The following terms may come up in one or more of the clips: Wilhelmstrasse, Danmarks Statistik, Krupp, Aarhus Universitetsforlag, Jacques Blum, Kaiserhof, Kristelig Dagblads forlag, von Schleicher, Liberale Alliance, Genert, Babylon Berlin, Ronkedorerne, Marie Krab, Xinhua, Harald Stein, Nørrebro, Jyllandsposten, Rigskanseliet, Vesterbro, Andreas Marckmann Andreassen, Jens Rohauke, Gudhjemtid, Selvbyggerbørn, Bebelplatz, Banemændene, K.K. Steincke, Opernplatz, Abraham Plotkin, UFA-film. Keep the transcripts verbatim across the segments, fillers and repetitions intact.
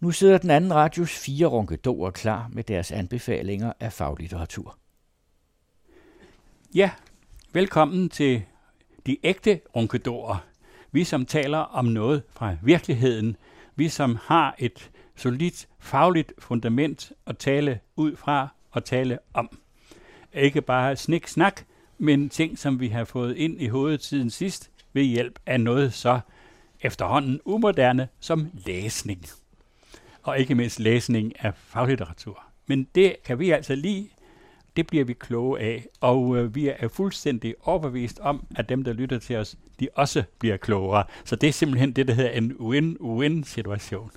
Nu sidder den anden radios fire ronkedorer klar med deres anbefalinger af faglitteratur. Ja, velkommen til de ægte ronkedorer. Vi som taler om noget fra virkeligheden. Vi som har et solidt fagligt fundament at tale ud fra og tale om. Ikke bare snik-snak, men ting, som vi har fået ind i hovedet siden sidst ved hjælp af noget så efterhånden umoderne som læsning. Og ikke mindst læsning af faglitteratur. Men det kan vi altså lide, det bliver vi kloge af, og øh, vi er fuldstændig overbevist om, at dem, der lytter til os, de også bliver klogere. Så det er simpelthen det, der hedder en win-win-situation.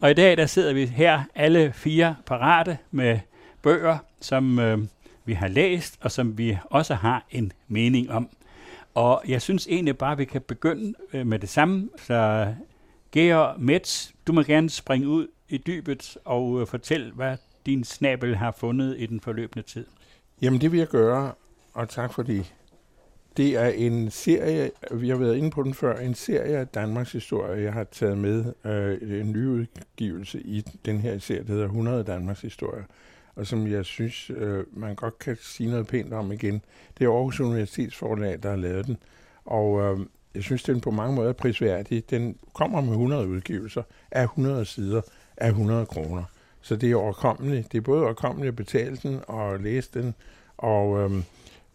Og i dag, der sidder vi her alle fire parate med bøger, som øh, vi har læst, og som vi også har en mening om. Og jeg synes egentlig bare, vi kan begynde øh, med det samme, så... Georg Metz, du må gerne springe ud i dybet og øh, fortælle, hvad din snabel har fundet i den forløbende tid. Jamen det vil jeg gøre, og tak for det. Det er en serie, vi har været inde på den før, en serie af Danmarks historie, jeg har taget med øh, en nyudgivelse i den her serie, der hedder hundrede Danmarks historie, og som jeg synes, øh, man godt kan sige noget pænt om igen. Det er Aarhus Universitetsforlag, der har lavet den, og... Øh, Jeg synes, den på mange måder er prisværdig. Den kommer med hundrede udgivelser af hundrede sider af hundrede kroner. Så det er overkommeligt. Det er både overkommeligt at betale den og læse den. Og øhm,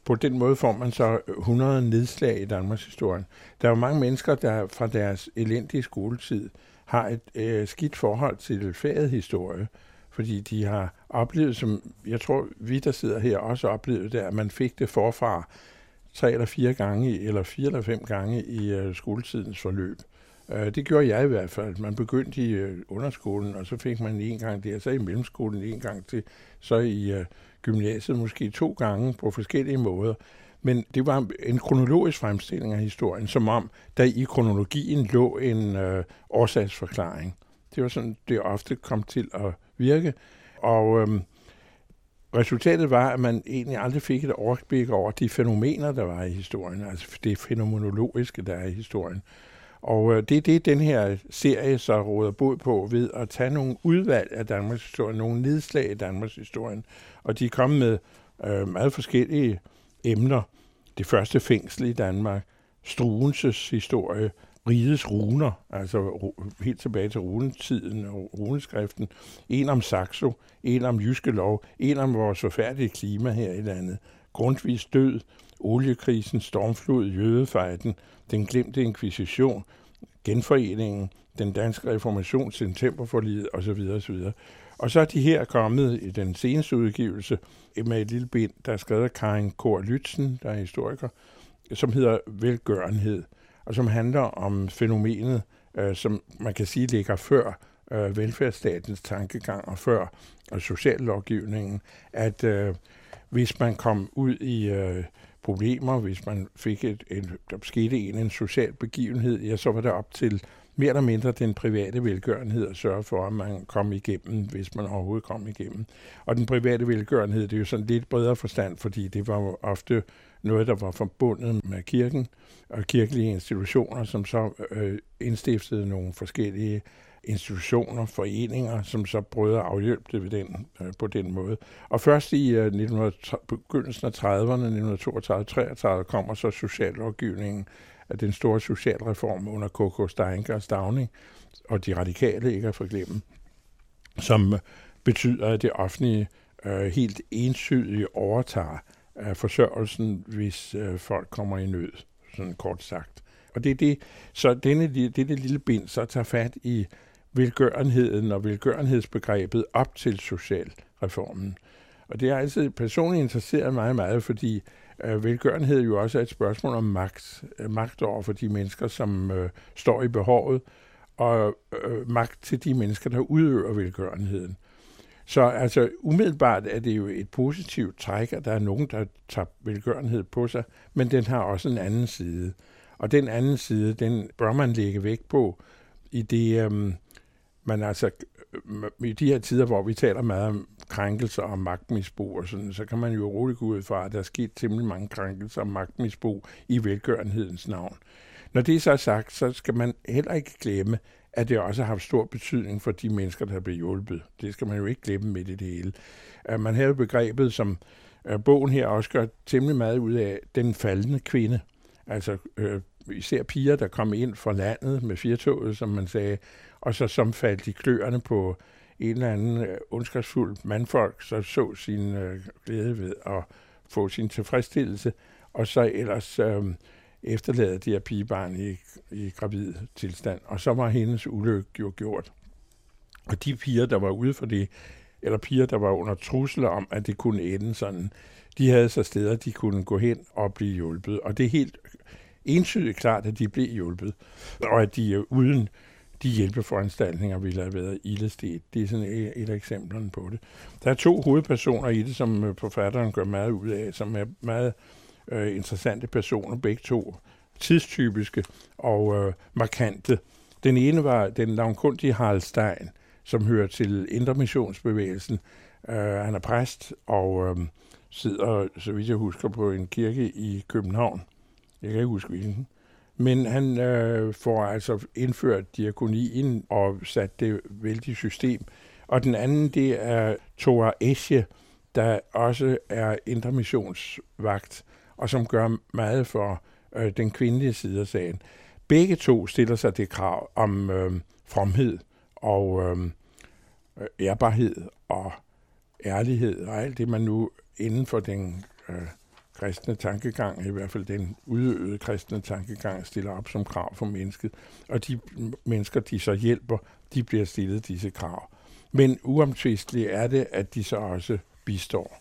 på den måde får man så hundrede nedslag i Danmarks historie. Der er jo mange mennesker, der fra deres elendige skoletid har et øh, skidt forhold til faget historie. Fordi de har oplevet, som jeg tror, vi der sidder her også oplevede det, at man fik det forfra tre eller fire gange, eller fire eller fem gange i øh, skoletidens forløb. Øh, det gjorde jeg i hvert fald. Man begyndte i øh, underskolen, og så fik man en gang der, så i mellemskolen en gang til, så i øh, gymnasiet måske to gange på forskellige måder. Men det var en kronologisk fremstilling af historien, som om der i kronologien lå en øh, årsagsforklaring. Det var sådan, det ofte kom til at virke, og... Øh, Resultatet var, at man egentlig aldrig fik et overblik over de fænomener, der var i historien, altså det fænomenologiske, der er i historien. Og det er det, den her serie så råder bod på ved at tage nogle udvalg af Danmarks historie, nogle nedslag i Danmarks historie, og de er kommet med øh, meget forskellige emner. Det første fængsel i Danmark, Struenses historie, rigets runer, altså helt tilbage til runetiden og runeskriften, en om Saxo, en om jyske lov, en om vores forfærdelige klima her i landet, Grundtvigs død, oliekrisen, stormflod, jødefejden, den glemte inkvisition, genforeningen, den danske reformation, septemberforliget osv. osv. Og så er de her kommet i den seneste udgivelse med et lille bind, der er skrevet af Karin Cohr Lützen, der er historiker, som hedder Velgørenhed, og som handler om fænomenet, øh, som man kan sige ligger før øh, velfærdsstatens tankegang og før og sociallovgivningen, at øh, hvis man kom ud i øh, problemer, hvis man fik et, et, der skete en, en social begivenhed, ja, så var det op til mere eller mindre den private velgørenhed at sørge for, at man kom igennem, hvis man overhovedet kom igennem. Og den private velgørenhed, det er jo sådan lidt bredere forstand, fordi det var jo ofte noget, der var forbundet med kirken og kirkelige institutioner, som så øh, indstiftede nogle forskellige institutioner, foreninger, som så prøvede at afhjælpe det ved den, øh, på den måde. Og først i øh, begyndelsen af trediverne, nitten toogtredive treogtredive, kommer så sociallovgivningen af den store socialreform under K K Steincke og Stavning, og de radikale, ikke at forglemme, som betyder, at det offentlige øh, helt entydigt overtager af forsørgelsen, hvis øh, folk kommer i nød, sådan kort sagt. Og det er det, så denne, det, det lille bind så tager fat i velgørenheden og velgørenhedsbegrebet op til socialreformen. Og det har altid personligt interesseret mig meget, fordi øh, velgørenhed jo også er et spørgsmål om magt. Øh, magt over for de mennesker, som øh, står i behovet, og øh, magt til de mennesker, der udøver velgørenheden. Så altså umiddelbart er det jo et positivt træk, at der er nogen, der tager velgørenhed på sig, men den har også en anden side. Og den anden side, den bør man lægge vægt på i det, øhm, man altså, øh, i de her tider, hvor vi taler meget om krænkelser og magtmisbrug og sådan, så kan man jo roligt gå ud fra, at der er sket temmelig mange krænkelser og magtmisbrug i velgørenhedens navn. Når det så er sagt, så skal man heller ikke glemme, at det også har haft stor betydning for de mennesker, der blev hjulpet. Det skal man jo ikke glemme midt i det hele. Man havde begrebet, som bogen her også gør temmelig meget ud af, den faldende kvinde. Altså øh, især piger, der kom ind fra landet med firtoget, som man sagde, og så som faldt i kløerne på en eller anden øh, ondskabsfuld mandfolk, så så sin øh, glæde ved at få sin tilfredsstillelse, og så ellers øh, efterlade de her pigebarn i, i gravid tilstand. Og så var hendes ulykke jo gjort. Og de piger, der var ude for det, eller piger, der var under trusler om, at det kunne ende sådan, de havde så steder, de kunne gå hen og blive hjulpet. Og det er helt entydigt klart, at de blev hjulpet, og at de uden de hjælpeforanstaltninger ville have været ildestedt. Det er sådan et, et af eksemplerne på det. Der er to hovedpersoner i det, som forfatteren gør meget ud af, som er meget øh, interessante personer, begge to tidstypiske og øh, markante. Den ene var den navnkundige Harald Stein, som hører til Indre Missionsbevægelsen. Uh, han er præst og uh, sidder, så vidt jeg husker, på en kirke i København. Jeg kan ikke huske hvilken. Men han uh, får altså indført diakonien og sat det vældige system. Og den anden, det er Toa Esche, der også er Indre Missionsvagt, og som gør meget for uh, den kvindelige side af sagen. Begge to stiller sig det krav om uh, fromhed og øh, ærbarhed og ærlighed og alt det, man nu inden for den øh, kristne tankegang, i hvert fald den udøvede kristne tankegang, stiller op som krav for mennesket. Og de mennesker, de så hjælper, de bliver stillet disse krav. Men uomtvisteligt er det, at de så også bistår.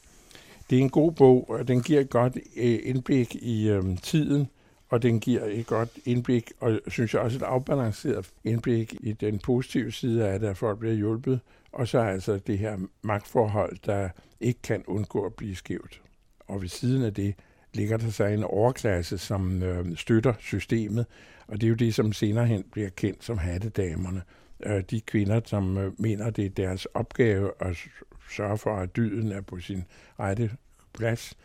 Det er en god bog, og den giver et godt øh, indblik i øh, tiden, og den giver et godt indblik, og synes jeg også et afbalanceret indblik i den positive side af det, at folk bliver hjulpet, og så altså det her magtforhold, der ikke kan undgå at blive skævt. Og ved siden af det ligger der så en overklasse, som øh, støtter systemet, og det er jo det, som senere hen bliver kendt som hattedamerne. Øh, de kvinder, som øh, mener, det er deres opgave at sørge for, at dyden er på sin rette plads,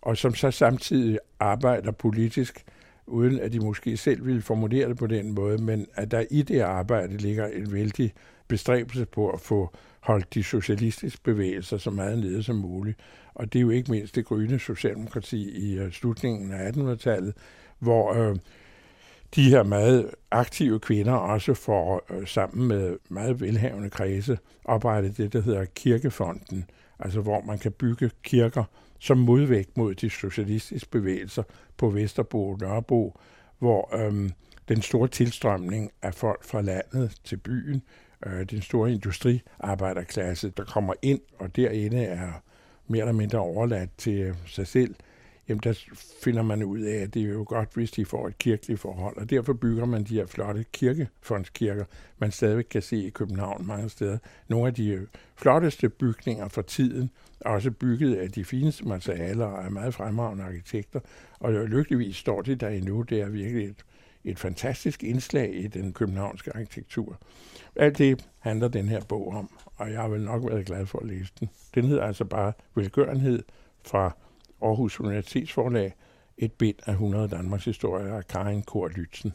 og som så samtidig arbejder politisk, uden at de måske selv ville formulere det på den måde, men at der i det arbejde ligger en vældig bestræbelse på at få holdt de socialistiske bevægelser så meget nede som muligt. Og det er jo ikke mindst det grønne socialdemokrati i slutningen af attenhundredetallet, hvor øh, de her meget aktive kvinder også får øh, sammen med meget velhavende kredse oprettet det, der hedder Kirkefonden, altså hvor man kan bygge kirker som modvægt mod de socialistiske bevægelser på Vesterbro og Nørrebro, hvor øhm, den store tilstrømning af folk fra landet til byen, øh, den store industriarbejderklasse, der kommer ind og derinde er mere eller mindre overladt til sig selv, jamen der finder man ud af, at det er jo godt, hvis de får et kirkeligt forhold, og derfor bygger man de her flotte kirkefondskirker, man stadigvæk kan se i København mange steder. Nogle af de flotteste bygninger fra tiden, også bygget af de fineste materialer og af meget fremragende arkitekter, og lykkeligvis står det der endnu. Det er virkelig et, et fantastisk indslag i den københavnske arkitektur. Alt det handler den her bog om, og jeg har vel nok været glad for at læse den. Den hedder altså bare Velgørenhed fra Aarhus Universitetsforlag, et bind af hundrede Danmarks historier af Karin Cohr Lützen.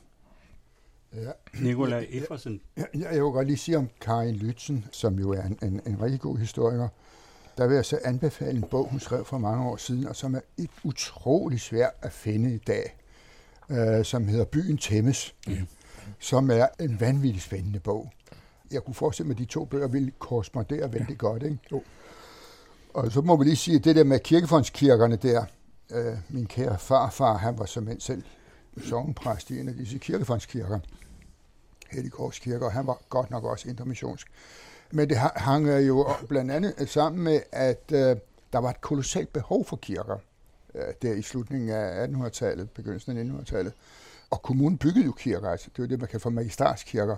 Ja. Nikolaj Effersen. Ja, jeg vil godt lige sige om Karin Lützen, som jo er en, en, en rigtig god historiker. Der vil jeg så anbefale en bog, hun skrev for mange år siden, og som er et utrolig svært at finde i dag, øh, som hedder Byen Temmes, mm. som er en vanvittig spændende bog. Jeg kunne forestille mig, at de to bøger ville korrespondere vældig ja. godt, ikke? Jo. Og så må vi lige sige, at det der med kirkefondskirkerne der, øh, min kære farfar, han var som en selv sognepræst i en af disse kirkefondskirker, Helligkors kirker, og han var godt nok også intermissionsk. Men det hang jo blandt andet sammen med, at øh, der var et kolossalt behov for kirker øh, der i slutningen af attenhundredetallet, begyndelsen af nittenhundredetallet. Og kommunen byggede jo kirker, altså det er det, man kan få magistatskirker.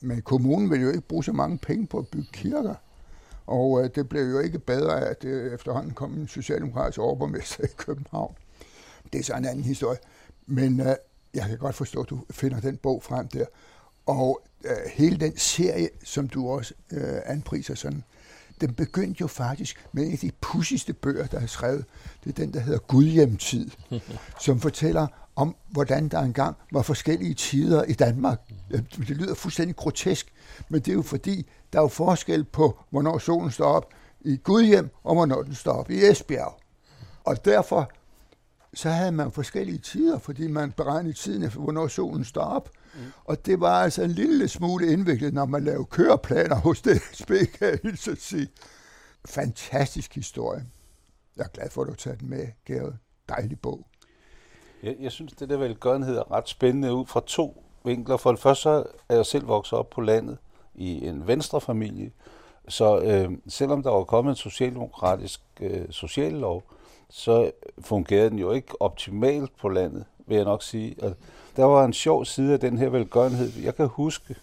Men kommunen ville jo ikke bruge så mange penge på at bygge kirker. Og øh, det blev jo ikke bedre, at øh, efterhånden kom en socialdemokratisk overborgmester i København. Det er så en anden historie. Men øh, jeg kan godt forstå, at du finder den bog frem der. Og øh, hele den serie, som du også øh, anpriser sådan, den begyndte jo faktisk med en af de pudsigste bøger, der er skrevet. Det er den, der hedder Gudhjemtid, som fortæller om, hvordan der engang var forskellige tider i Danmark. Det lyder fuldstændig grotesk, men det er jo fordi, der er jo forskel på, hvornår solen står op i Gudhjem, og hvornår den står op i Esbjerg. Og derfor så havde man forskellige tider, fordi man beregnede tiden for, hvornår solen står op. Mm. Og det var altså en lille smule indviklet, når man lavede køreplaner hos D S B, kan jeg hilse at sige. Fantastisk historie. Jeg er glad for, at du tager den med, Georg. Dejlig bog. Jeg, jeg synes, det der velgørenhed er ret spændende ud fra to vinkler. For det første så er jeg selv vokset op på landet i en venstrefamilie. Så øh, selvom der var kommet en socialdemokratisk øh, sociallov, så fungerede den jo ikke optimalt på landet, vil jeg nok sige. Og der var en sjov side af den her velgørenhed. Jeg kan huske,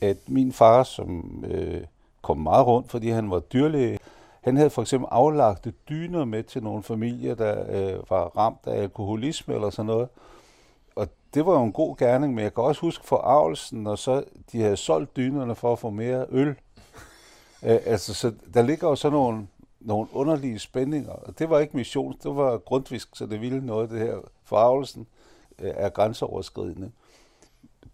at min far, som øh, kom meget rundt, fordi han var dyrlæge, han havde for eksempel aflagte dyner med til nogle familier, der øh, var ramt af alkoholisme eller sådan noget. Og det var jo en god gerning, men jeg kan også huske forargelsen, når så de havde solgt dynerne for at få mere øl. Æ, altså, så der ligger jo sådan nogle, nogle underlige spændinger, og det var ikke mission, det var Grundtvig, så det ville noget, det her forargelsen øh, er grænseoverskridende.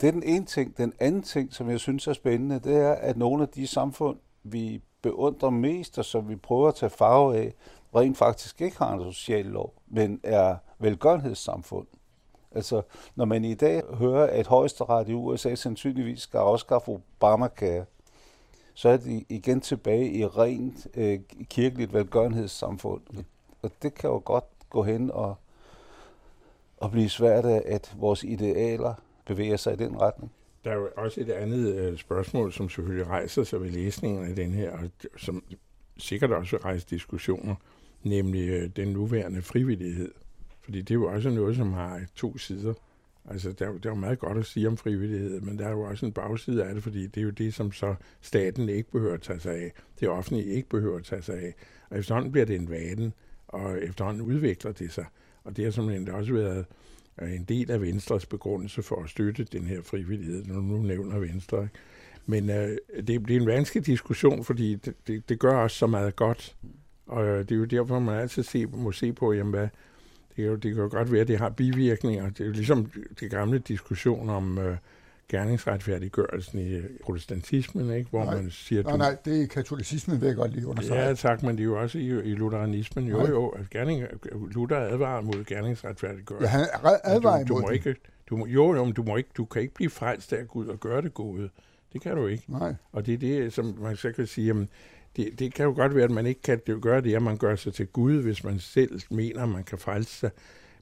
Det er den ene ting. Den anden ting, som jeg synes er spændende, det er, at nogle af de samfund, vi beundrer mest, og som vi prøver at tage farve af, rent faktisk ikke har en social lov, men er velgørenhedssamfund. Altså, når man i dag hører, at højesteret i U S A sandsynligvis skal afskaffe Obamacare, så er de igen tilbage i rent øh, kirkeligt velgørenhedssamfund. Og det kan jo godt gå hen og, og blive svært, at vores idealer bevæger sig i den retning. Der er jo også et andet øh, spørgsmål, som selvfølgelig rejser sig ved læsningen af den her, og som sikkert også rejser diskussioner, nemlig øh, den nuværende frivillighed. Fordi det er jo også noget, som har to sider. Altså, der, der er jo meget godt at sige om frivillighed, men der er jo også en bagside af det, fordi det er jo det, som så staten ikke behøver at tage sig af, det offentlige ikke behøver at tage sig af. Og efterhånden bliver det en vane, og efterhånden udvikler det sig. Og det har simpelthen også været en del af Venstres begrundelse for at støtte den her frivillighed, når nu nævner Venstre. Ikke? Men øh, det bliver en vanskelig diskussion, fordi det, det, det gør også så meget godt. Og øh, det er jo derfor, man altid se, må se på, jamen hvad, det, er jo, det kan jo godt være, at det har bivirkninger. Det er jo ligesom det gamle diskussion om øh, gerningsretfærdiggørelsen i protestantismen, ikke? Hvor nej, man siger... Nej, du, nej, det er katolicismen, vil jeg godt lige understrege. Ja, tak, men det er jo også i, i lutheranismen. Jo, nej. jo, gerning, Luther advarer mod gerningsretfærdiggørelsen. Ja, han advarer du, du mod ikke, du, Jo, jo men du, må ikke, du kan ikke blive frelst af Gud og gøre det gode. Det kan du ikke. Nej. Og det er det, som man så kan sige... Jamen, Det, det kan jo godt være, at man ikke kan gøre det, at man gør sig til Gud, hvis man selv mener, at man kan frelse sig.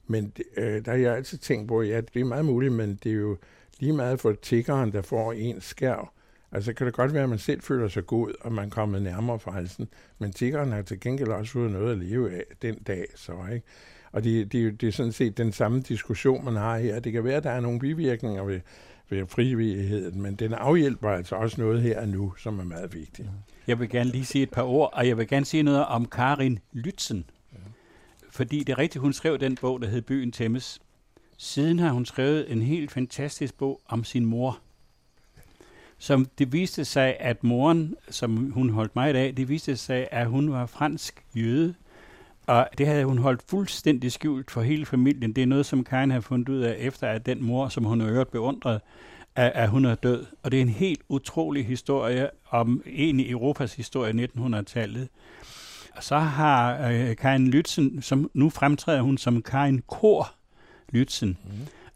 Men øh, der har jeg altid tænkt på, at ja, det er meget muligt, men det er jo lige meget for tiggeren, der får en skærv. Altså kan det godt være, at man selv føler sig god, og man kommer nærmere frelsen. Men tiggeren har til gengæld også fået noget at leve af den dag. Så, ikke? Og det, det, det er sådan set den samme diskussion, man har her. Det kan være, at der er nogle bivirkninger ved, ved frivilligheden, men den afhjælper altså også noget her og nu, som er meget vigtigt. Jeg vil gerne lige sige et par ord, og jeg vil gerne sige noget om Karin Lützen. Ja. Fordi det er rigtigt, hun skrev den bog, der hed Byen Temmes. Siden har hun skrevet en helt fantastisk bog om sin mor. Som det viste sig, at moren, som hun holdt meget af, det viste sig, at hun var fransk jøde. Og det havde hun holdt fuldstændig skjult for hele familien. Det er noget, som Karin har fundet ud af, efter at den mor, som hun har øvrigt beundret, at hun er død. Og det er en helt utrolig historie om egentlig Europas historie i nitten hundrede-tallet. Og så har øh, Karin Lützen, som nu fremtræder hun som Karin Cohr Lützen. Mm.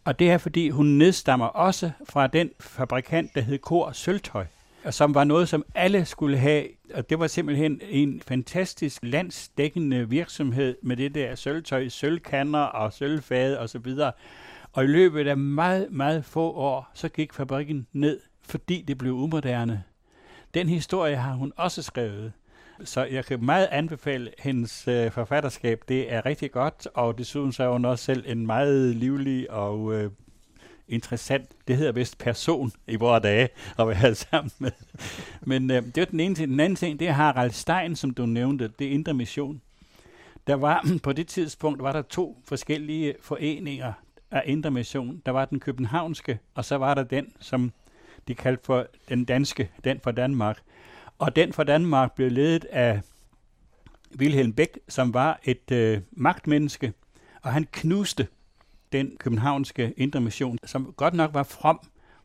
Og det er, fordi hun nedstammer også fra den fabrikant, der hed Cohr Sølvtøj, og som var noget, som alle skulle have. Og det var simpelthen en fantastisk landsdækkende virksomhed med det der sølvtøj, sølvkanner og sølvfade osv. Og i løbet af meget, meget få år, så gik fabrikken ned, fordi det blev umoderne. Den historie har hun også skrevet. Så jeg kan meget anbefale hendes øh, forfatterskab. Det er rigtig godt, og desuden så er hun også selv en meget livlig og øh, interessant, det hedder vist person i vore dage, at være sammen med. Men øh, det var den ene ting. Den anden ting, det er Harald Stein, som du nævnte, det er Indre Mission. Der var, på det tidspunkt, var der to forskellige foreninger af Indre Mission. Der var den københavnske, og så var der den, som de kaldte for den danske, den fra Danmark. Og den fra Danmark blev ledet af Wilhelm Beck, som var et øh, magtmenneske, og han knuste den københavnske Indre Mission, som godt nok var from,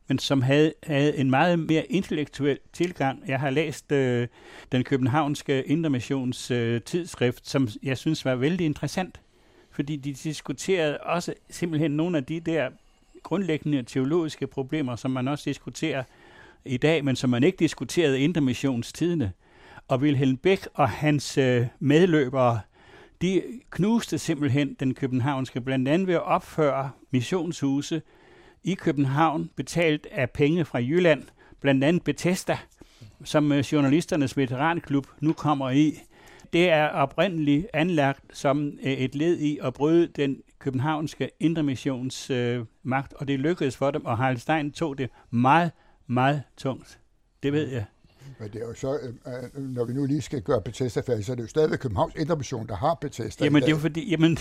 men som havde, havde en meget mere intellektuel tilgang. Jeg har læst øh, den københavnske Indre Missions øh, tidsskrift, som jeg synes var vældig interessant, fordi de diskuterede også simpelthen nogle af de der grundlæggende teologiske problemer, som man også diskuterer i dag, men som man ikke diskuterede i Indre Missionstidene. Og Wilhelm Beck og hans øh, medløbere, de knuste simpelthen den københavnske, blandt andet ved at opføre missionshuse i København, betalt af penge fra Jylland, blandt andet Bethesda, som journalisternes veteranklub nu kommer i. Det er oprindeligt anlagt som et led i at bryde den københavnske Indre Missions øh, magt, og det lykkedes for dem, og Harald Stein tog det meget, meget tungt. Det ved jeg. Men det er jo så, øh, når vi nu lige skal gøre Bethesda færdigt, så er det jo stadigvæk Københavns Indre Mission, der har Bethesda. Jamen det er jo fordi, jamen,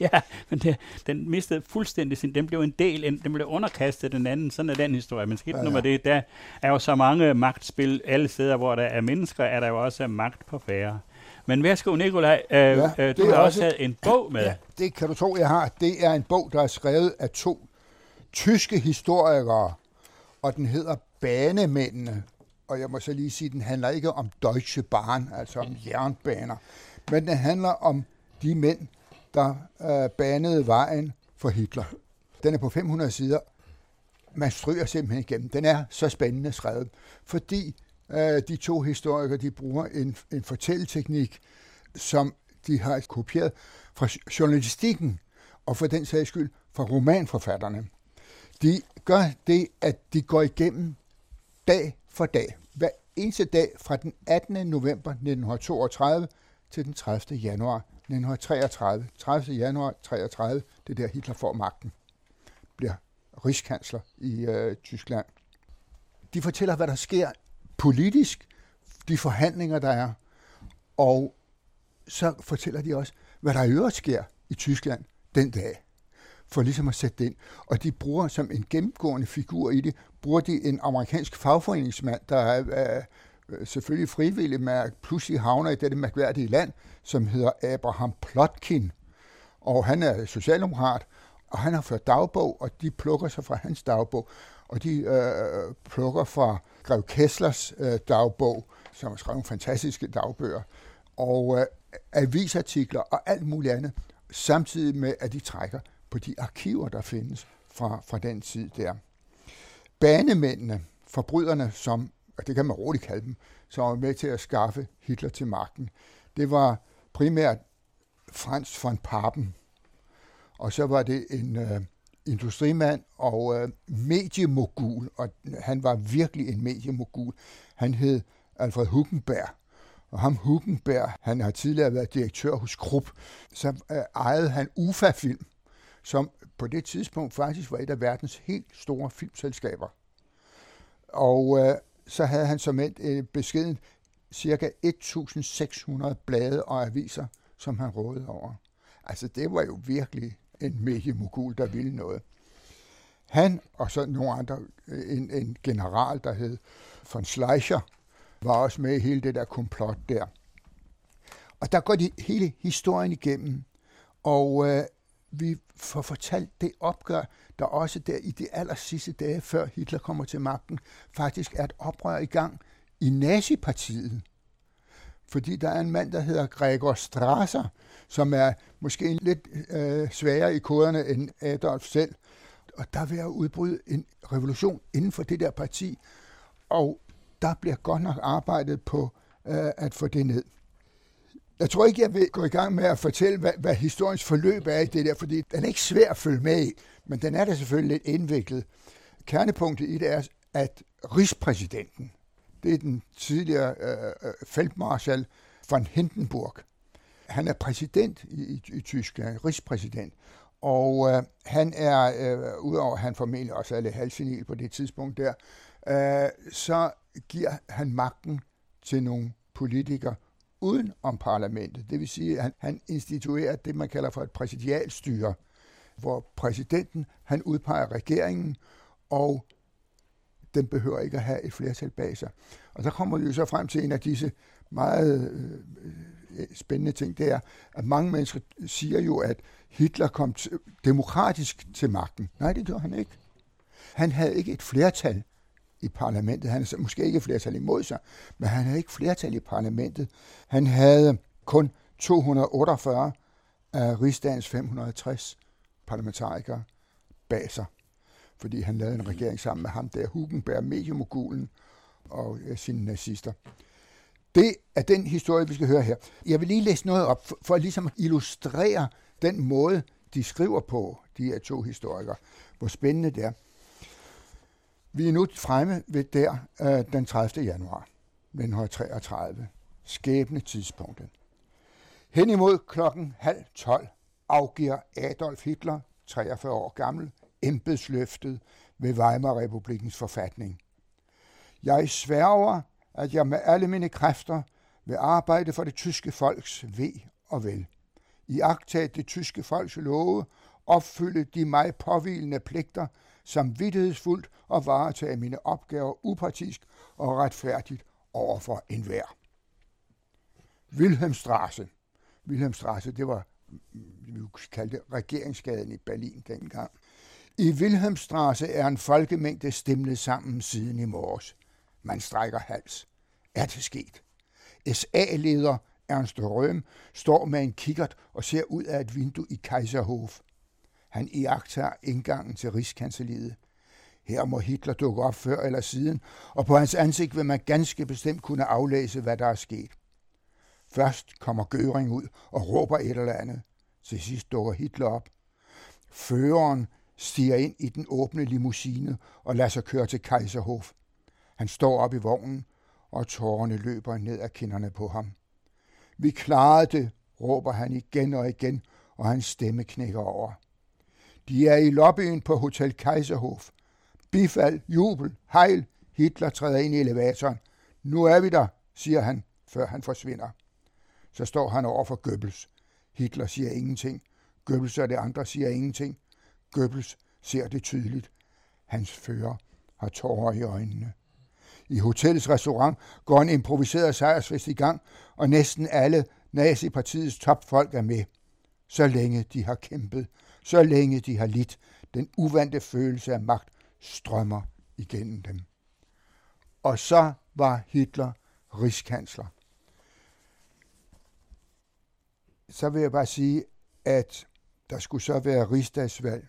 ja, men det, den mistede fuldstændig sin, den blev en del, den blev underkastet den anden, sådan er den historie. Men skidt nu med det, der er jo så mange magtspil alle steder, hvor der er mennesker, er der jo også magt på færre. Men værsgo, Nikolaj, øh, ja, øh, du har også taget en bog med. Ja, det kan du tro, jeg har. Det er en bog, der er skrevet af to tyske historikere, og den hedder Banemændene. Og jeg må så lige sige, at den handler ikke om Deutsche Bahn, altså om jernbaner, men den handler om de mænd, der øh, banede vejen for Hitler. Den er på fem hundrede sider. Man stryger simpelthen igennem. Den er så spændende skrevet, fordi øh, de to historikere, de bruger en, en fortælleteknik, som de har kopieret fra journalistikken og for den sags skyld fra romanforfatterne. De gør det, at de går igennem dag for dag. Hver eneste dag fra den attende november nitten toogtredive til den tredivte januar nitten treogtredive. tredivte januar treogtredive, det der Hitler får magten. Bliver rigskansler i øh, Tyskland. De fortæller, hvad der sker politisk, de forhandlinger, der er, og så fortæller de også, hvad der i øvrigt sker i Tyskland den dag, for ligesom at sætte det ind. Og de bruger som en gennemgående figur i det, bruger de en amerikansk fagforeningsmand, der er øh, selvfølgelig frivillig, men pludselig havner i dette mærkværdige land, som hedder Abraham Plotkin. Og han er socialdemokrat, og han har ført dagbog, og de plukker sig fra hans dagbog. Og de øh, plukker fra Grev Kesslers øh, dagbog, som har skrevet nogle fantastiske dagbøger, og øh, avisartikler og alt muligt andet, samtidig med, at de trækker på de arkiver, der findes fra, fra den tid der. Banemændene, forbryderne, som, og det kan man roligt kalde dem, som var med til at skaffe Hitler til magten, det var primært Franz von Papen, og så var det en øh, industrimand og øh, mediemogul, og han var virkelig en mediemogul. Han hed Alfred Hugenberg, og ham Hugenberg, han har tidligere været direktør hos Krupp, så øh, ejede han U F A-film, som på det tidspunkt faktisk var et af verdens helt store filmselskaber. Og øh, så havde han som et øh, beskeden ca. et tusind seks hundrede blade og aviser, som han rådede over. Altså det var jo virkelig en mediemogul, der ville noget. Han og så nogle andre, en, en general, der hed von Schleicher, var også med i hele det der komplot der. Og der går de hele historien igennem, og øh, vi får fortalt det opgør, der også der i de aller sidste dage, før Hitler kommer til magten, faktisk er et oprør i gang i nazipartiet. Fordi der er en mand, der hedder Gregor Strasser, som er måske lidt øh, sværere i koderne end Adolf selv. Og der vil udbryde en revolution inden for det der parti, og der bliver godt nok arbejdet på øh, at få det ned. Jeg tror ikke, jeg vil gå i gang med at fortælle, hvad, hvad historiens forløb er i det der, fordi den er ikke svær at følge med i, men den er da selvfølgelig lidt indviklet. Kernepunktet i det er, at rigspræsidenten, det er den tidligere øh, feltmarskal von Hindenburg, han er præsident i, i, i Tyskland, rigspræsident, og øh, han er, øh, udover at han formentlig også er lidt halvsenil på det tidspunkt der, øh, så giver han magten til nogle politikere uden om parlamentet. Det vil sige, at han, han instituerer det, man kalder for et præsidialstyre, hvor præsidenten, han udpeger regeringen, og den behøver ikke at have et flertal bag sig. Og så kommer vi jo så frem til en af disse meget øh, spændende ting, det er, at mange mennesker siger jo, at Hitler kom demokratisk til magten. Nej, det gjorde han ikke. Han havde ikke et flertal i parlamentet. Han havde måske ikke et flertal imod sig, men han havde ikke flertal i parlamentet. Han havde kun to hundrede og otteogfyrre af rigsdagens fem hundrede og tres parlamentarikere bag sig, fordi han lavede en regering sammen med ham der, Hugenberg, mediemogulen og sine nazister. Det er den historie, vi skal høre her. Jeg vil lige læse noget op, for at ligesom illustrere den måde, de skriver på, de her to historikere. Hvor spændende det er. Vi er nu fremme ved der den tredivte januar nitten treogtredive. Skæbne tidspunktet. Hen imod klokken halv tolv afgiver Adolf Hitler, treogfyrre år gammel, embedsløftet ved Weimar-republikkens forfatning. Jeg sværger, at jeg med alle mine kræfter vil arbejde for det tyske folks ve og vel. I agtage det tyske folks love, opfylde de mig påvilende pligter, som vittighedsfuldt og varetage mine opgaver upartisk og retfærdigt overfor enhver. Wilhelmstrasse. Wilhelmstrasse, det var, vi kaldte regeringsgaden i Berlin dengang. I Wilhelmstrasse er en folkemængde stimlet sammen siden i morges. Man strækker hals. Er det sket? S A-leder Ernst Röhm står med en kikkert og ser ud af et vindue i Kaiserhof. Han iagttager indgangen til Rigskanseliet. Her må Hitler dukke op før eller siden, og på hans ansigt vil man ganske bestemt kunne aflæse, hvad der er sket. Først kommer Göring ud og råber et eller andet. Til sidst dukker Hitler op. Føreren stiger ind i den åbne limousine og lader sig køre til Kaiserhof. Han står op i vognen, og tårerne løber ned ad kinderne på ham. Vi klarede det, råber han igen og igen, og hans stemme knækker over. De er i lobbyen på Hotel Kaiserhof. Bifald, jubel, hejl. Hitler træder ind i elevatoren. Nu er vi der, siger han, før han forsvinder. Så står han over for Goebbels. Hitler siger ingenting. Goebbels og de andre siger ingenting. Goebbels ser det tydeligt. Hans fører har tårer i øjnene. I hotellets restaurant går en improviseret sejrsfest i gang, og næsten alle nazipartiets topfolk er med. Så længe de har kæmpet, så længe de har lidt, den uvante følelse af magt strømmer igennem dem. Og så var Hitler rigskansler. Så vil jeg bare sige, at der skulle så være rigsdagsvalg.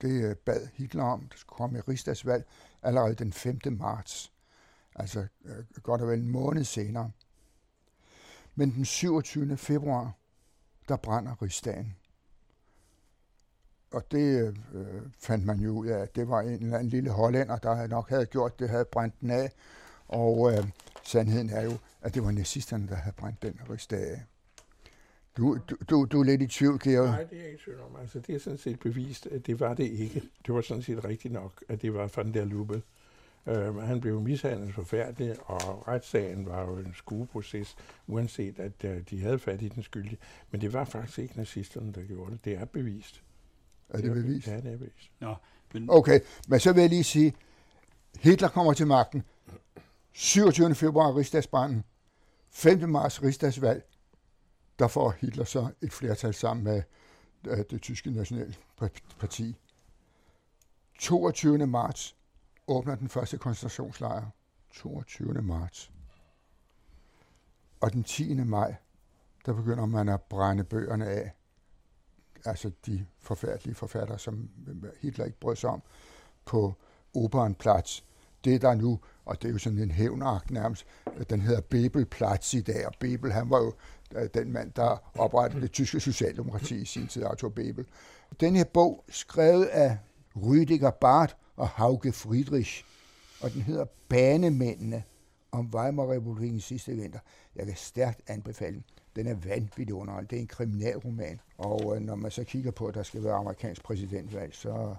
Det bad Hitler om, der skulle komme et rigsdagsvalg allerede den femte marts. Altså godt og vel en måned senere. Men den syvogtyvende februar, der brænder rigsdagen. Og det øh, fandt man jo ud af, at det var en eller anden lille hollænder, der nok havde gjort det, havde brændt den af. Og øh, sandheden er jo, at det var nazisterne, der havde brændt den rigsdag af. Du, du, du, du er lidt i tvivl, Georg. Nej, det er ikke tvivl om. Altså, det er sådan set bevist, at det var det ikke. Det var sådan set rigtigt nok, at det var van der Lubbe. Uh, han blev mishandlet forfærdeligt, og retssagen var jo en skueproces, uanset at uh, de havde fat i den skyldige. Men det var faktisk ikke nazisterne, der gjorde det. Det er bevist. Er det, det er bevist? Ja, det er bevist. Nå, men okay, men så vil jeg lige sige, Hitler kommer til magten. syvogtyvende februar rigsdagsbranden. femte marts rigsdagsvalg. Der får Hitler så et flertal sammen med det tyske nationale parti. toogtyvende marts åbner den første koncentrationslejr. toogtyvende marts. Og den tiende maj, der begynder man at brænde bøgerne af. Altså de forfærdelige forfattere, som Hitler ikke brød sig om, på Opernplatz. Det der nu, og det er jo sådan en hævnagt nærmest, den hedder Bebelplatz i dag, og Bebel, han var jo den mand, der oprettede det tyske socialdemokrati i sin tid, Arthur Bebel. Den her bog, skrevet af Rüdiger Barth og Hauke Friedrichs, og den hedder Banemændene om Weimar-republikken sidste vinter. Jeg kan stærkt anbefale den. Den er vanvittig underholdende. Det er en kriminalroman, og når man så kigger på, at der skal være amerikansk præsidentvalg, så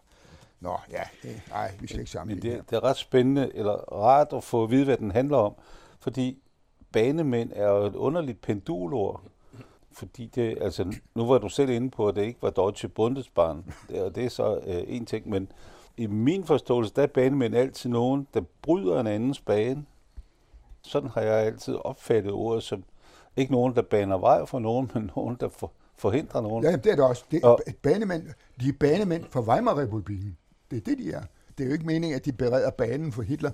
nå, ja, nej, vi skal ikke sammenligne. Men det, det er ret spændende, eller rart at få at vide, hvad den handler om, fordi banemænd er jo et underligt pendulord, fordi det, altså, nu var du selv inde på, at det ikke var Deutsche Bundesbahn, og det er så øh, en ting, men i min forståelse, der er banemænd altid nogen, der bryder en andens bane. Sådan har jeg altid opfattet ordet, som Ikke nogen, der baner vej for nogen, men nogen, der for, forhindrer nogen. Ja, jamen, det er det også. Det er og... banemænd, de er banemænd for Weimar-republikken. Det er det, de er. Det er jo ikke meningen, at de bereder banen for Hitler.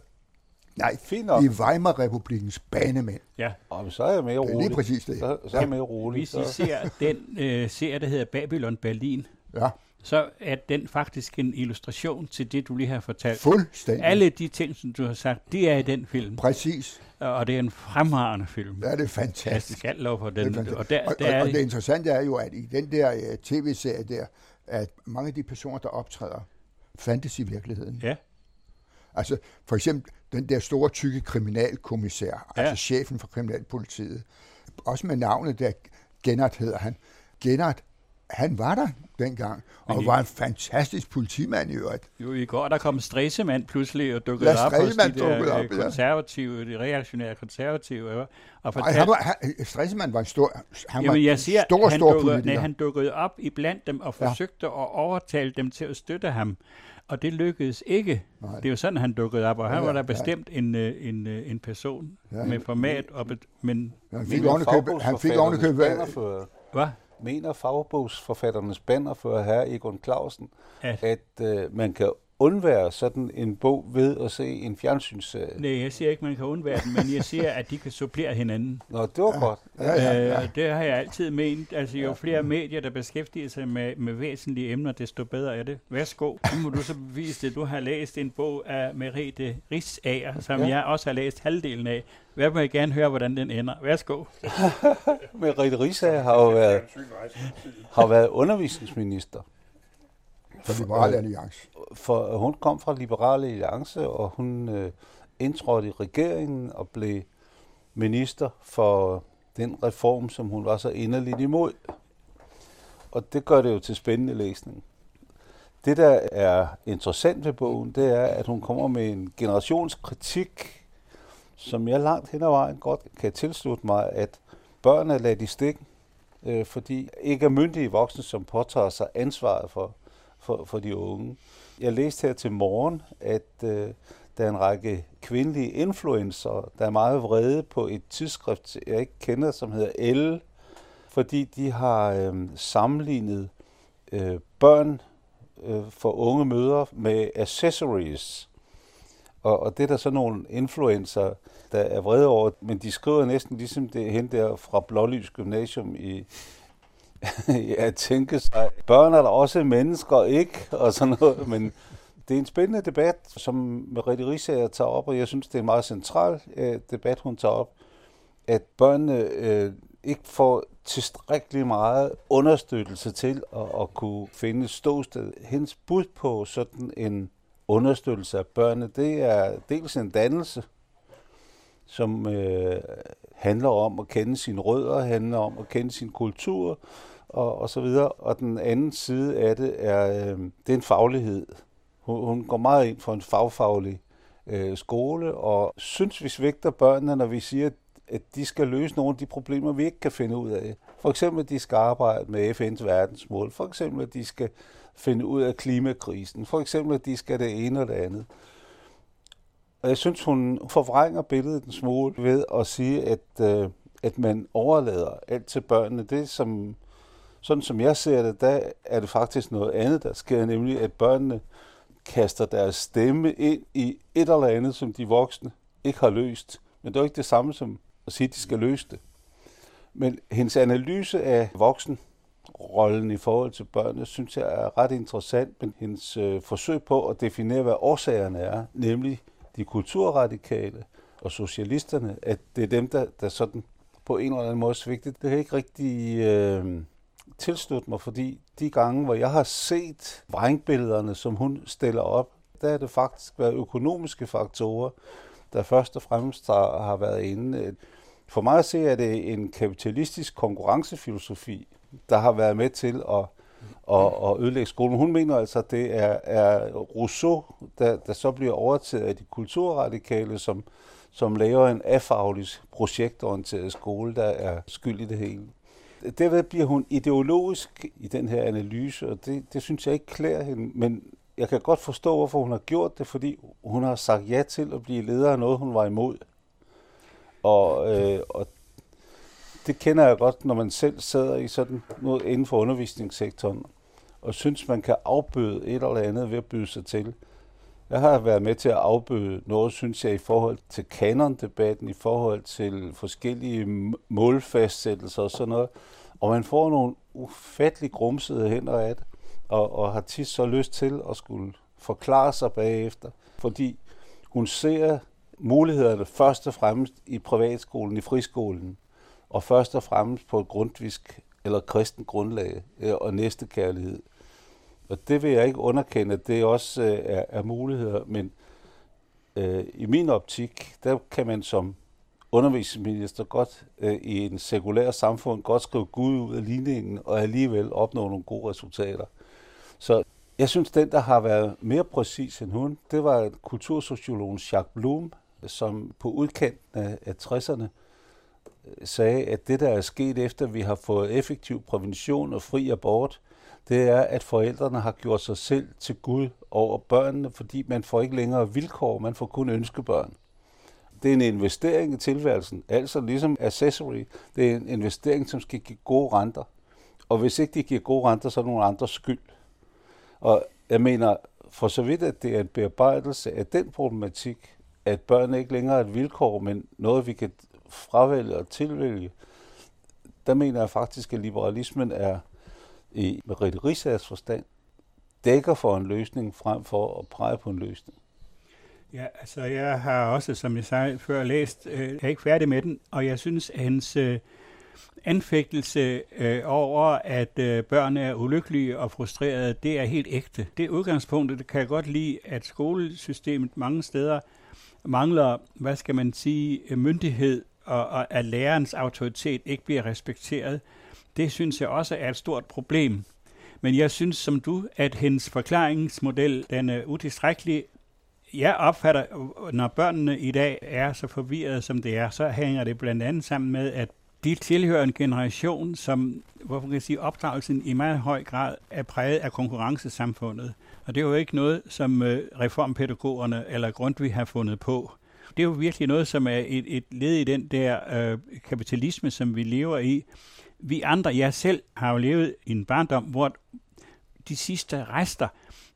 Nej, de er Weimar-republikkens banemænd. Ja. Og så er jeg mere rolig. Det er lige præcis det. Så, så er jeg mere rolig. Hvis I ser den øh, serie, der hedder Babylon Berlin, ja, så er den faktisk en illustration til det, du lige har fortalt. Fuldstændig. Alle de ting, som du har sagt, det er i den film. Præcis. Og det er en fremragende film. Ja, det er fantastisk. Jeg skal lov for den. Det og, der, og, der og, er... og det interessante er jo, at i den der uh, tv-serie der, at mange af de personer, der optræder, fandtes i virkeligheden. Ja. Altså for eksempel den der store, tykke kriminalkommissær, ja, altså chefen for kriminalpolitiet. Også med navnet der, Genert hedder han. Genert, han var der dengang, og I, var en fantastisk politimand i øvrigt. Jo, i går der kom Stresemann pludselig og dukkede op hos de der op, konservative, ja, de reaktionære konservative. Og fortalte, Ej, han var, han, Stresemann var en stor, han jamen, var en siger, stor, han stor dukkede, politiker. Nej, han dukkede op i blandt dem og forsøgte, ja, at overtale dem til at støtte ham. Og det lykkedes ikke. Nej. Det er jo sådan, han dukkede op, og ja, han var der bestemt ja. en, en, en person ja, med format. Og be, men han fik ovenikøbet... Hvad? Mener fagbogsforfatternes bannerfører herre Egon Clausen, ja, at øh, man kan undvære sådan en bog ved at se en fjernsynsserie? Nej, jeg siger ikke, man kan undvære den, men jeg siger, at de kan supplere hinanden. Nå, det var ja. godt. Ja, ja, ja. Øh, det har jeg altid ment. Altså, jo flere medier, der beskæftiger sig med, med væsentlige emner, desto bedre er det. Værsgo. Nu må du så bevise det. Du har læst en bog af Merete Riisager, som ja. jeg også har læst halvdelen af. Hvad må I gerne høre, hvordan den ender? Værsgo. Merete Riisager har jo været, har været undervisningsminister. For Liberale Alliance. For hun kom fra Liberale Alliance, og hun øh, indtrådte i regeringen og blev minister for den reform, som hun var så inderligt imod. Og det gør det jo til spændende læsning. Det, der er interessant ved bogen, det er, at hun kommer med en generationskritik, som jeg langt hen ad vejen godt kan tilslutte mig, at børn er ladt i stikken, øh, fordi ikke er myndige voksne, som påtager sig ansvaret for For, for de unge. Jeg læste her til morgen, at øh, der er en række kvindelige influencer, der er meget vrede på et tidsskrift, jeg ikke kender, som hedder Elle, fordi de har øh, sammenlignet øh, børn øh, for unge mødre med accessories. Og, og det er der så nogle influencer, der er vrede over, men de skriver næsten ligesom det hen der fra Blålys Gymnasium i ja, tænke sig. Børn er der også mennesker, ikke? Og sådan noget, men det er en spændende debat, som Merete Riisager tager op, og jeg synes, det er en meget central øh, debat, hun tager op, at børnene øh, ikke får tilstrækkelig meget understøttelse til at, at kunne finde et ståsted. Hendes bud på sådan en understøttelse af børnene, det er dels en dannelse, som øh, handler om at kende sine rødder, handler om at kende sin kultur og, og så videre. Og den anden side af det er, øh, det er en faglighed. Hun, hun går meget ind for en fagfaglig øh, skole, og synes, vi svigter børnene, når vi siger, at de skal løse nogle af de problemer, vi ikke kan finde ud af. For eksempel, at de skal arbejde med F N's verdensmål. For eksempel, at de skal finde ud af klimakrisen. For eksempel, at de skal det ene og det andet. Og jeg synes, hun forvrænger billedet en smule ved at sige, at, øh, at man overlader alt til børnene. Det, som, sådan som jeg ser det, der er det faktisk noget andet, der sker, nemlig at børnene kaster deres stemme ind i et eller andet, som de voksne ikke har løst. Men det er jo ikke det samme som at sige, at de skal løse det. Men hendes analyse af voksenrollen i forhold til børnene, synes jeg er ret interessant. Men hendes øh, forsøg på at definere, hvad årsagerne er, nemlig de kulturradikale og socialisterne, at det er dem, der, der sådan på en eller anden måde svigter. Det har ikke rigtig øh, tilslutte mig, fordi de gange, hvor jeg har set vrengbillederne, som hun stiller op, der er det faktisk været økonomiske faktorer, der først og fremmest har, har været inde. For mig at se, er det en kapitalistisk konkurrencefilosofi, der har været med til at Og, og ødelægge skolen. Hun mener altså, at det er, er Rousseau, der, der så bliver overtaget af de kulturradikale, som, som laver en afaglig projektorienteret skole, der er skyld i det hele. Derved bliver hun ideologisk i den her analyse, og det, det synes jeg ikke klæder hende, men jeg kan godt forstå, hvorfor hun har gjort det, fordi hun har sagt ja til at blive leder af noget, hun var imod. Og, øh, og det kender jeg godt, når man selv sidder i sådan noget inden for undervisningssektoren, og synes, man kan afbøde et eller andet ved at byde sig til. Jeg har været med til at afbøde noget, synes jeg, i forhold til kanondebatten, i forhold til forskellige målfastsættelser og sådan noget. Og man får nogle ufattelig grumsede hænder af det, og, og har tit så lyst til at skulle forklare sig bagefter. Fordi hun ser mulighederne først og fremmest i privatskolen, i friskolen, og først og fremmest på et grundtvigsk eller kristen grundlag og næstekærlighed. Og det vil jeg ikke underkende, at det også øh, er, er muligheder, men øh, i min optik, der kan man som undervisningsminister godt øh, i en sekulær samfund godt skrive Gud ud af ligningen og alligevel opnå nogle gode resultater. Så jeg synes, den, der har været mere præcis end hun, det var kultursociologen Jacques Blum, som på udkanten af tresserne sagde, at det, der er sket efter, vi har fået effektiv prævention og fri abort, det er, at forældrene har gjort sig selv til Gud over børnene, fordi man får ikke længere vilkår, man får kun ønskebørn. Det er en investering i tilværelsen, altså ligesom accessory. Det er en investering, som skal give gode renter. Og hvis ikke de giver gode renter, så er det nogle andres skyld. Og jeg mener, for så vidt, at det er en bearbejdelse af den problematik, at børnene ikke længere er et vilkår, men noget, vi kan fravælge og tilvælge, der mener jeg faktisk, at liberalismen er i Merete Riisagers forstand, dækker for en løsning frem for at pege på en løsning. Ja, altså jeg har også, som jeg sagde før, læst, øh, jeg er ikke færdig med den, og jeg synes, at hans øh, anfægtelse øh, over, at øh, børn er ulykkelige og frustrerede, det er helt ægte. Det udgangspunktet kan jeg godt lide, at skolesystemet mange steder mangler, hvad skal man sige, myndighed, og, og at lærerens autoritet ikke bliver respekteret. Det synes jeg også er et stort problem. Men jeg synes som du, at hendes forklaringsmodel den er utilstrækkelig. Jeg opfatter, når børnene i dag er så forvirrede som det er, så hænger det blandt andet sammen med, at de tilhører en generation, som hvorfor kan jeg sige, opdragelsen i meget høj grad er præget af konkurrencesamfundet. Og det er jo ikke noget, som reformpædagogerne eller Grundtvig har fundet på. Det er jo virkelig noget, som er et, et led i den der øh, kapitalisme, som vi lever i. Vi andre, jeg selv, har jo levet i en barndom, hvor de sidste rester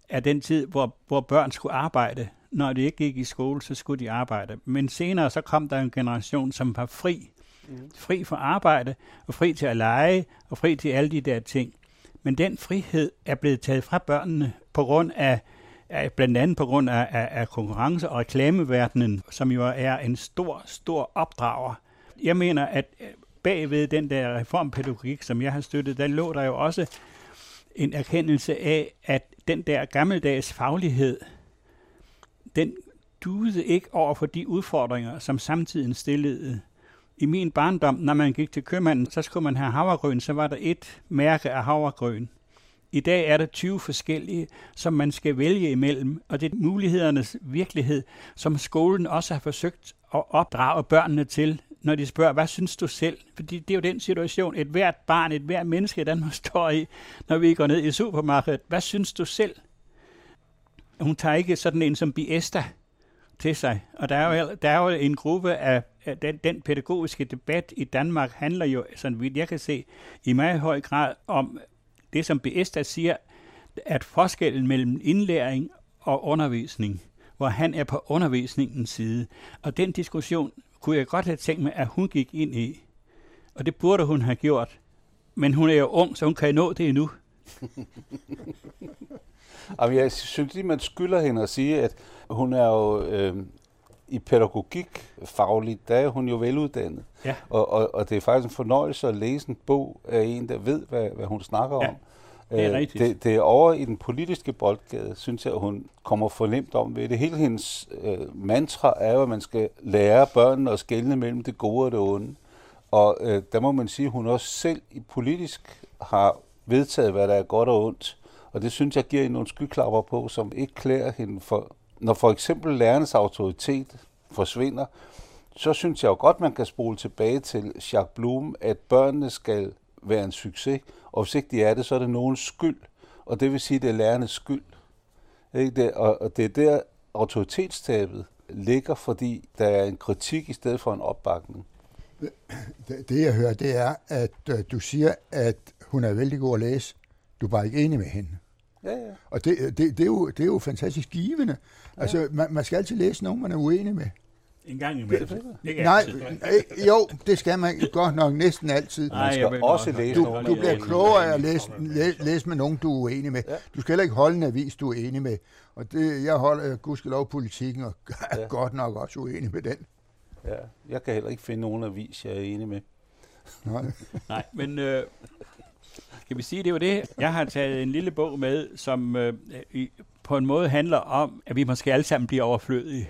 af den tid, hvor, hvor børn skulle arbejde. Når de ikke gik i skole, så skulle de arbejde. Men senere så kom der en generation, som var fri. Mm. Fri for arbejde, og fri til at lege, og fri til alle de der ting. Men den frihed er blevet taget fra børnene, på grund af, af blandt andet på grund af, af, af konkurrence- og reklameverdenen, som jo er en stor, stor opdrager. Jeg mener, at bagved den der reformpædagogik, som jeg har støttet, der lå der jo også en erkendelse af, at den der gammeldags faglighed, den duede ikke over for de udfordringer, som samtiden stillede. I min barndom, når man gik til købmanden, så skulle man have havregryn, så var der et mærke af havregryn. I dag er der tyve forskellige, som man skal vælge imellem, og det er mulighedernes virkelighed, som skolen også har forsøgt at opdrage børnene til, når de spørger, hvad synes du selv? Fordi det er jo den situation, et hvert barn, et hvert menneske i Danmark står i, når vi går ned i supermarkedet. Hvad synes du selv? Hun tager ikke sådan en som Biesta til sig. Og der er jo, der er jo en gruppe af, af den, den pædagogiske debat i Danmark, handler jo, sådan vidt jeg kan se, i meget høj grad om det, som Biesta siger, at forskellen mellem indlæring og undervisning, hvor han er på undervisningens side. Og den diskussion kunne jeg godt have tænkt mig, at hun gik ind i. Og det burde hun have gjort. Men hun er jo ung, så hun kan nå det endnu. Jamen, jeg synes lige, man skylder hende at sige, at hun er jo øh, i pædagogik fagligt, der er hun jo veluddannet. Ja. Og, og, og det er faktisk en fornøjelse at læse en bog af en, der ved, hvad, hvad hun snakker ja, om. Det er rigtigt. Det, det er over i den politiske boldgade, synes jeg, hun kommer fornemt om ved det. Hele hendes øh, mantra er jo, at man skal lære børnene at skelne mellem det gode og det onde. Og øh, der må man sige, at hun også selv i politisk har vedtaget, hvad der er godt og ondt. Og det synes jeg giver hende nogle skyklapper på, som ikke klæder hende for. Når for eksempel lærernes autoritet forsvinder, så synes jeg jo godt, man kan spole tilbage til Jacques Blum, at børnene skal være en succes, og hvis ikke de er det, så er det nogens skyld, og det vil sige, at det er lærernes skyld. Og det er der, autoritetstabet ligger, fordi der er en kritik i stedet for en opbakning. Det jeg hører, det er, at du siger, at hun er vældig god at læse. Du er bare ikke enig med hende. Ja, ja. Og det, det, det, er jo, det er jo fantastisk givende. Altså, ja. man, man skal altid læse nogen, man er uenig med. En gang imellem. Nej, jo, det skal man godt nok næsten altid. Nej, man skal jeg også læse du, nogen. Du bliver klogere af at læse, læse, læse med nogen, du er uenig med. Ja. Du skal heller ikke holde en avis, du er enig med. Og det, jeg holder gudskelov politikken og er ja. godt nok også uenig med den. Ja, jeg kan heller ikke finde nogen avis, jeg er enig med. Nej, Nej men øh, kan vi sige, det var det. Jeg har taget en lille bog med, som øh, i, på en måde handler om, at vi måske alle sammen bliver overflødige.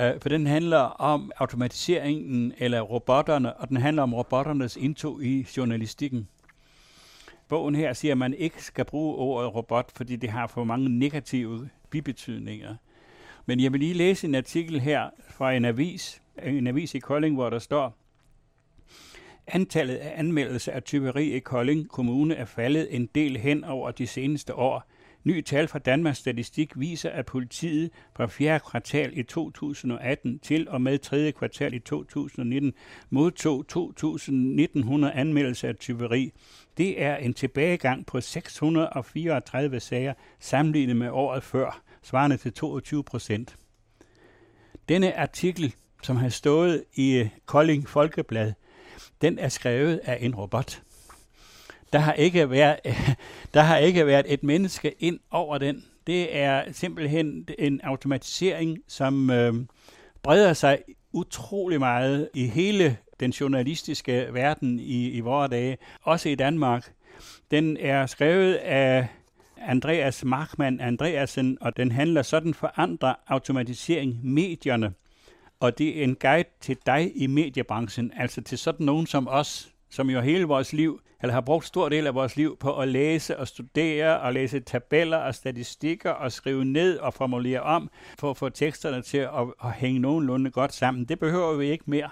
Øh, for den handler om automatiseringen eller robotterne, og den handler om robotternes indtog i journalistikken. Bogen her siger, at man ikke skal bruge ordet robot, fordi det har for mange negative bibetydninger. Men jeg vil lige læse en artikel her fra en avis, en avis i Kolding, hvor der står: antallet af anmeldelser af tyveri i Kolding Kommune er faldet en del hen over de seneste år. Nye tal fra Danmarks Statistik viser, at politiet fra fjerde kvartal i to tusind og atten til og med tredje kvartal i to tusind og nitten modtog to tusind ni hundrede anmeldelser af tyveri. Det er en tilbagegang på seks hundrede og fireogtredive sager sammenlignet med året før, svarende til toogtyve procent. Denne artikel, som har stået i Kolding Folkeblad, den er skrevet af en robot. Der har ikke været, der har ikke været et menneske ind over den. Det er simpelthen en automatisering, som øh, breder sig utrolig meget i hele den journalistiske verden i, i vore dage, også i Danmark. Den er skrevet af Andreas Marckmann Andreassen, og den handler sådan: forandrer automatisering medierne. Og det er en guide til dig i mediebranchen, altså til sådan nogen som os, som jo hele vores liv, eller har brugt stor del af vores liv på at læse og studere og læse tabeller og statistikker og skrive ned og formulere om for at få teksterne til at, at hænge nogenlunde godt sammen. Det behøver vi ikke mere,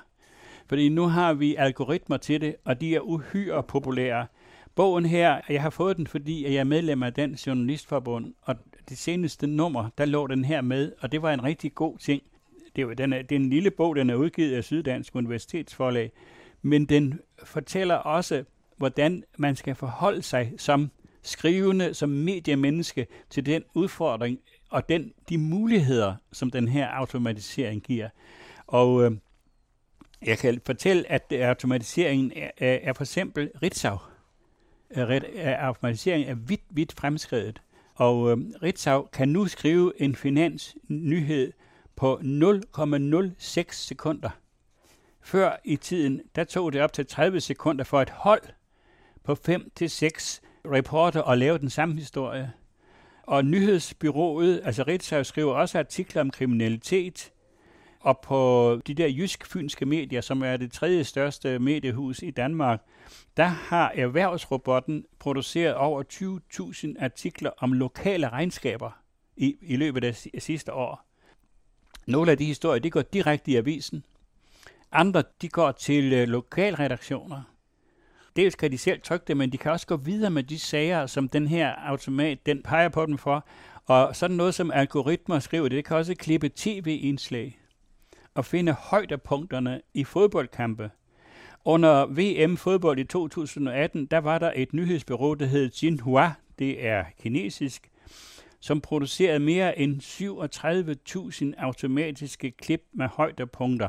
fordi nu har vi algoritmer til det, og de er uhyre populære. Bogen her, jeg har fået den, fordi jeg er medlem af Dansk Journalistforbund, og det seneste nummer, der lå den her med, og det var en rigtig god ting. Det er, den er, det er en lille bog, den er udgivet af Syddansk Universitetsforlag, men den fortæller også, hvordan man skal forholde sig som skrivende, som mediemenneske til den udfordring og den, de muligheder, som den her automatisering giver. Og øh, jeg kan fortælle, at automatiseringen er, er for eksempel Ritzau. Automatiseringen er vidt, vidt fremskredet, og øh, Ritzau kan nu skrive en finansnyhed på nul komma nul seks sekunder. Før i tiden, der tog det op til tredive sekunder for et hold på fem til seks reporter at lave den samme historie. Og nyhedsbyrået, altså Ritzau, skriver også artikler om kriminalitet, og på de der jysk-fynske medier, som er det tredje største mediehus i Danmark, der har erhvervsrobotten produceret over tyve tusind artikler om lokale regnskaber i, i løbet af sidste år. Nogle af de historier, de går direkte i avisen. Andre, de går til øh, lokalredaktioner. Dels kan de selv trykke det, men de kan også gå videre med de sager, som den her automat, den peger på dem for. Og sådan noget som algoritmer skriver, det kan også klippe tv-indslag og finde højdepunkterne i fodboldkampe. Under V M-fodbold i to tusind og atten, der var der et nyhedsbureau, der hed Xinhua, det er kinesisk, som producerede mere end syvogtredive tusind automatiske klip med højdepunkter.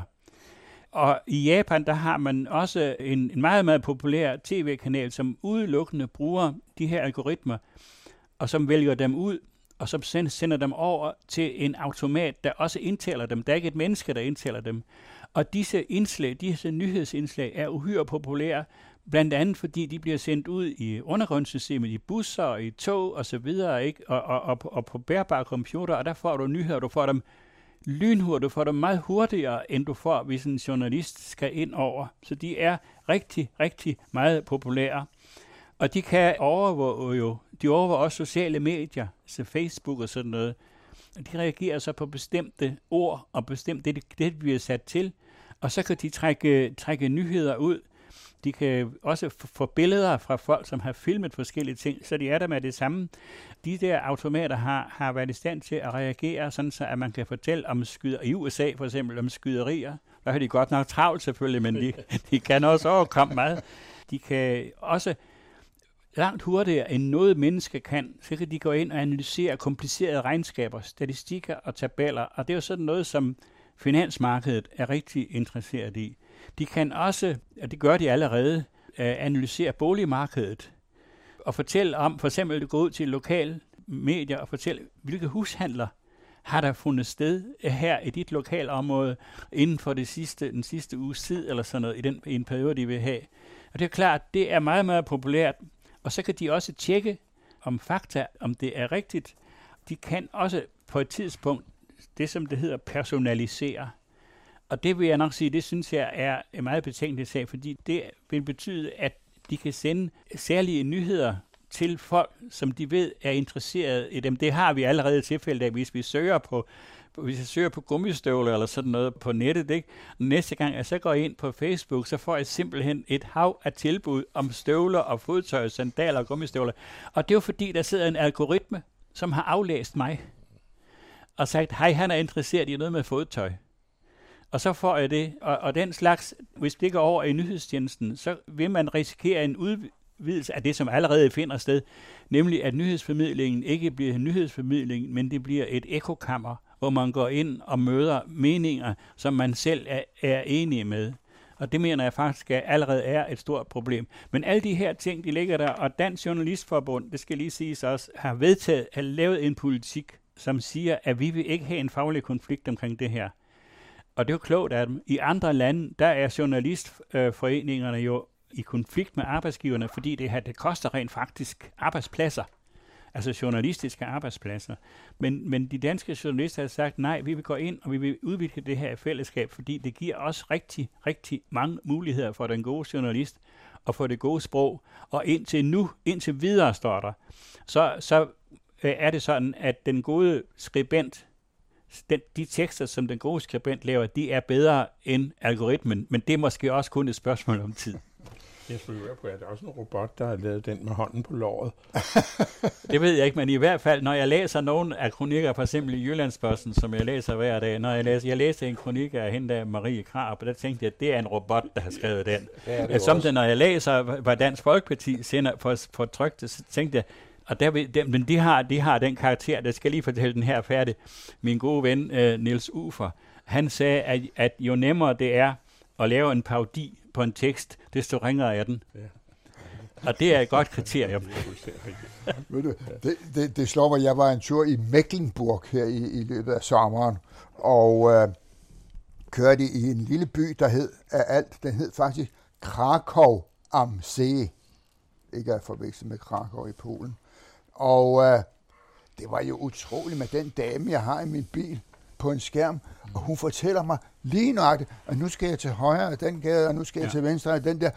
Og i Japan, der har man også en, en meget, meget populær tv-kanal, som udelukkende bruger de her algoritmer, og som vælger dem ud, og som sender dem over til en automat, der også indtaler dem. Der er ikke et menneske, der indtaler dem. Og disse indslag, disse nyhedsindslag, er uhyre populære, blandt andet fordi de bliver sendt ud i undergrundssystemet, i busser, i tog osv., ikke? Og, og, og, og på bærbare computer, og der får du nyheder, du får dem lynhurtigt, du får dem meget hurtigere, end du får, hvis en journalist skal ind over. Så de er rigtig, rigtig meget populære. Og de kan overvåge jo, de overvåger også sociale medier, så Facebook og sådan noget. De reagerer så på bestemte ord og bestemt det, det bliver sat til, og så kan de trække, trække nyheder ud. De kan også få billeder fra folk, som har filmet forskellige ting, så de er der med det samme. De der automater har, har været i stand til at reagere, sådan så at man kan fortælle om skyder i U S A for eksempel om skyderier, Der har de godt nok travlt selvfølgelig, men de, de kan også overkomme meget. De kan også langt hurtigere end noget menneske kan, så kan de gå ind og analysere komplicerede regnskaber, statistikker og tabeller, og det er jo sådan noget, som finansmarkedet er rigtig interesseret i. De kan også, og det gør de allerede, analysere boligmarkedet og fortælle om, for eksempel gå ud til lokale medier og fortælle, hvilke hushandler har der fundet sted her i dit lokalområde inden for det sidste, den sidste uges tid eller sådan noget, i den i en periode, de vil have. Og det er klart, det er meget, meget populært. Og så kan de også tjekke om fakta, om det er rigtigt. De kan også på et tidspunkt det, som det hedder, personalisere. Og det vil jeg nok sige, det synes jeg er en meget betænkelig sag, fordi det vil betyde, at de kan sende særlige nyheder til folk, som de ved er interesseret i dem. Det har vi allerede tilfælde af, hvis vi søger på, hvis jeg søger på gummistøvler eller sådan noget på nettet, ikke? Næste gang jeg så går ind på Facebook, så får jeg simpelthen et hav af tilbud om støvler og fodtøj, sandaler og gummistøvler. Og det er jo fordi, der sidder en algoritme, som har aflæst mig og sagt, hej, han er interesseret i noget med fodtøj. Og så får jeg det, og, og den slags, hvis det går over i nyhedstjenesten, så vil man risikere en udvikling af det, som allerede finder sted, nemlig at nyhedsformidlingen ikke bliver nyhedsformidling, men det bliver et ekokammer, hvor man går ind og møder meninger, som man selv er, er enig med. Og det mener jeg faktisk allerede er et stort problem. Men alle de her ting, de ligger der, og Dansk Journalistforbund, det skal lige siges også, har vedtaget at lave en politik, som siger, at vi vil ikke have en faglig konflikt omkring det her. Og det er jo klogt af dem. I andre lande, der er journalistforeningerne jo i konflikt med arbejdsgiverne, fordi det her, det koster rent faktisk arbejdspladser, altså journalistiske arbejdspladser. Men, men de danske journalister har sagt, nej, vi vil gå ind, og vi vil udvikle det her fællesskab, fordi det giver os rigtig, rigtig mange muligheder for den gode journalist, og for det gode sprog, og indtil nu, indtil videre står der, så, så er det sådan, at den gode skribent, Den, de tekster, som den gode skribent laver, de er bedre end algoritmen, men det er måske også kun et spørgsmål om tid. Jeg spørger på, at der er også en robot, der har lavet den med hånden på låret. Det ved jeg ikke, men i hvert fald, når jeg læser nogle af kronikker, for eksempel i Jyllandsposten, som jeg læser hver dag, når jeg læser, jeg læste en kronik af hende der, Marie Krab, og der tænkte jeg, at det er en robot, der har skrevet den. Ja, det Samtidig, når jeg læser, hvad Dansk Folkeparti sender på, på trykte, så tænkte jeg, og der vil, de, men de har, de har den karakter, der skal lige fortælle den her færdig. Min gode ven, øh, Niels Ufer, han sagde, at, at jo nemmere det er at lave en parodi på en tekst, desto ringere er den. Ja. Og det er et godt kriterium. det, det, det slår mig, jeg var en tur i Mecklenburg her i, i løbet af sommeren, og øh, kørte i en lille by, der hed af alt, den hed faktisk Krakow am See. Ikke at forveksle med Krakow i Polen. Og øh, det var jo utroligt med den dame, jeg har i min bil på en skærm, og hun fortæller mig lige nøjagtigt, at nu skal jeg til højre af den gade, og nu skal jeg ja. til venstre af den der.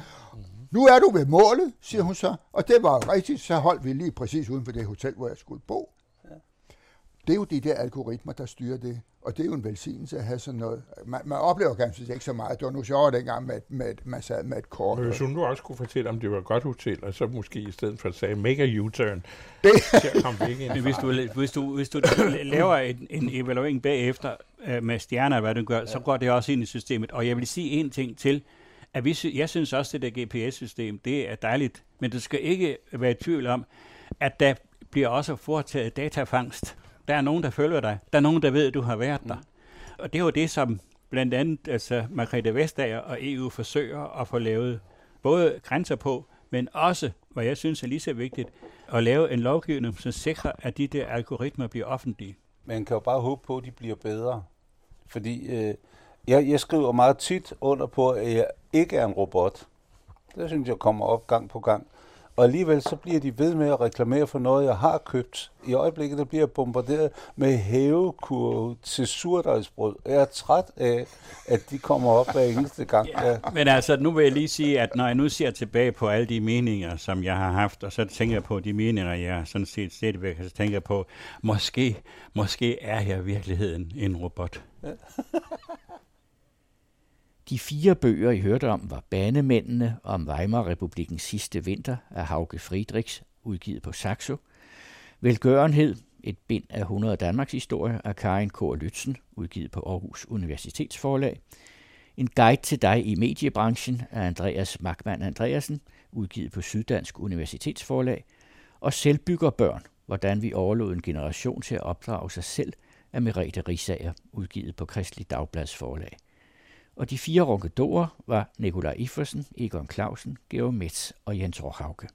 Nu er du ved målet, siger hun så. Og det var rigtigt, så holdt vi lige præcis uden for det hotel, hvor jeg skulle bo. Ja. Det er jo de der algoritmer, der styrer det. Og det er jo en velsignelse at have sådan noget. Man, man oplever ganske ikke så meget. Det var nu sjovt dengang, med, med, med, man sad med et kort. Men hvis hun nu også kunne fortælle, om det var et godt hotel, og så måske i stedet for at sige, make a U-turn. Det. Så kom det ikke ind. Men hvis du, hvis du, hvis du laver en, en evaluering bagefter øh, med stjerner, hvad du gør, ja. så går det også ind i systemet. Og jeg vil sige én ting til, at vi, jeg synes også, det der G P S-system, det er dejligt, men du skal ikke være i tvivl om, at der bliver også foretaget datafangst. Der er nogen, der følger dig. Der er nogen, der ved, at du har været der. Og det er jo det, som blandt andet altså, Margrethe Vestager og E U forsøger at få lavet både grænser på, men også, hvad jeg synes er lige så vigtigt, at lave en lovgivning, som sikrer, at de der algoritmer bliver offentlige. Man kan jo bare håbe på, at de bliver bedre. Fordi øh, jeg, jeg skriver meget tit under på, at jeg ikke er en robot. Det synes jeg kommer op gang på gang. Og alligevel så bliver de ved med at reklamere for noget, jeg har købt. I øjeblikket der bliver jeg bombarderet med hævekurve til surdejsbrød. Jeg er træt af, at de kommer op hver eneste gang. Ja. Ja. Men altså, nu vil jeg lige sige, at når jeg nu ser tilbage på alle de meninger, som jeg har haft, og så tænker jeg på de meninger, jeg sådan set stadigvæk, så tænker jeg på, måske, måske er jeg i virkeligheden en robot. Ja. De fire bøger, I hørte om, var Banemændene og om Weimar-republikkens sidste vinter af Hauke Friedrichs, udgivet på Saxo. Velgørenhed, et bind af hundrede Danmarks historie af Karin Cohr Lützen, udgivet på Aarhus Universitetsforlag. En guide til dig i mediebranchen af Andreas Marckmann Andreassen, udgivet på Syddansk Universitetsforlag, og Selvbygger børn, hvordan vi overlod en generation til at opdrage sig selv af Merete Riisager, udgivet på Kristelig Dagblads forlag. Og de fire ronkedorer var Nikolaj Iffersen, Egon Clausen, Georg Metz og Jens Rohauke.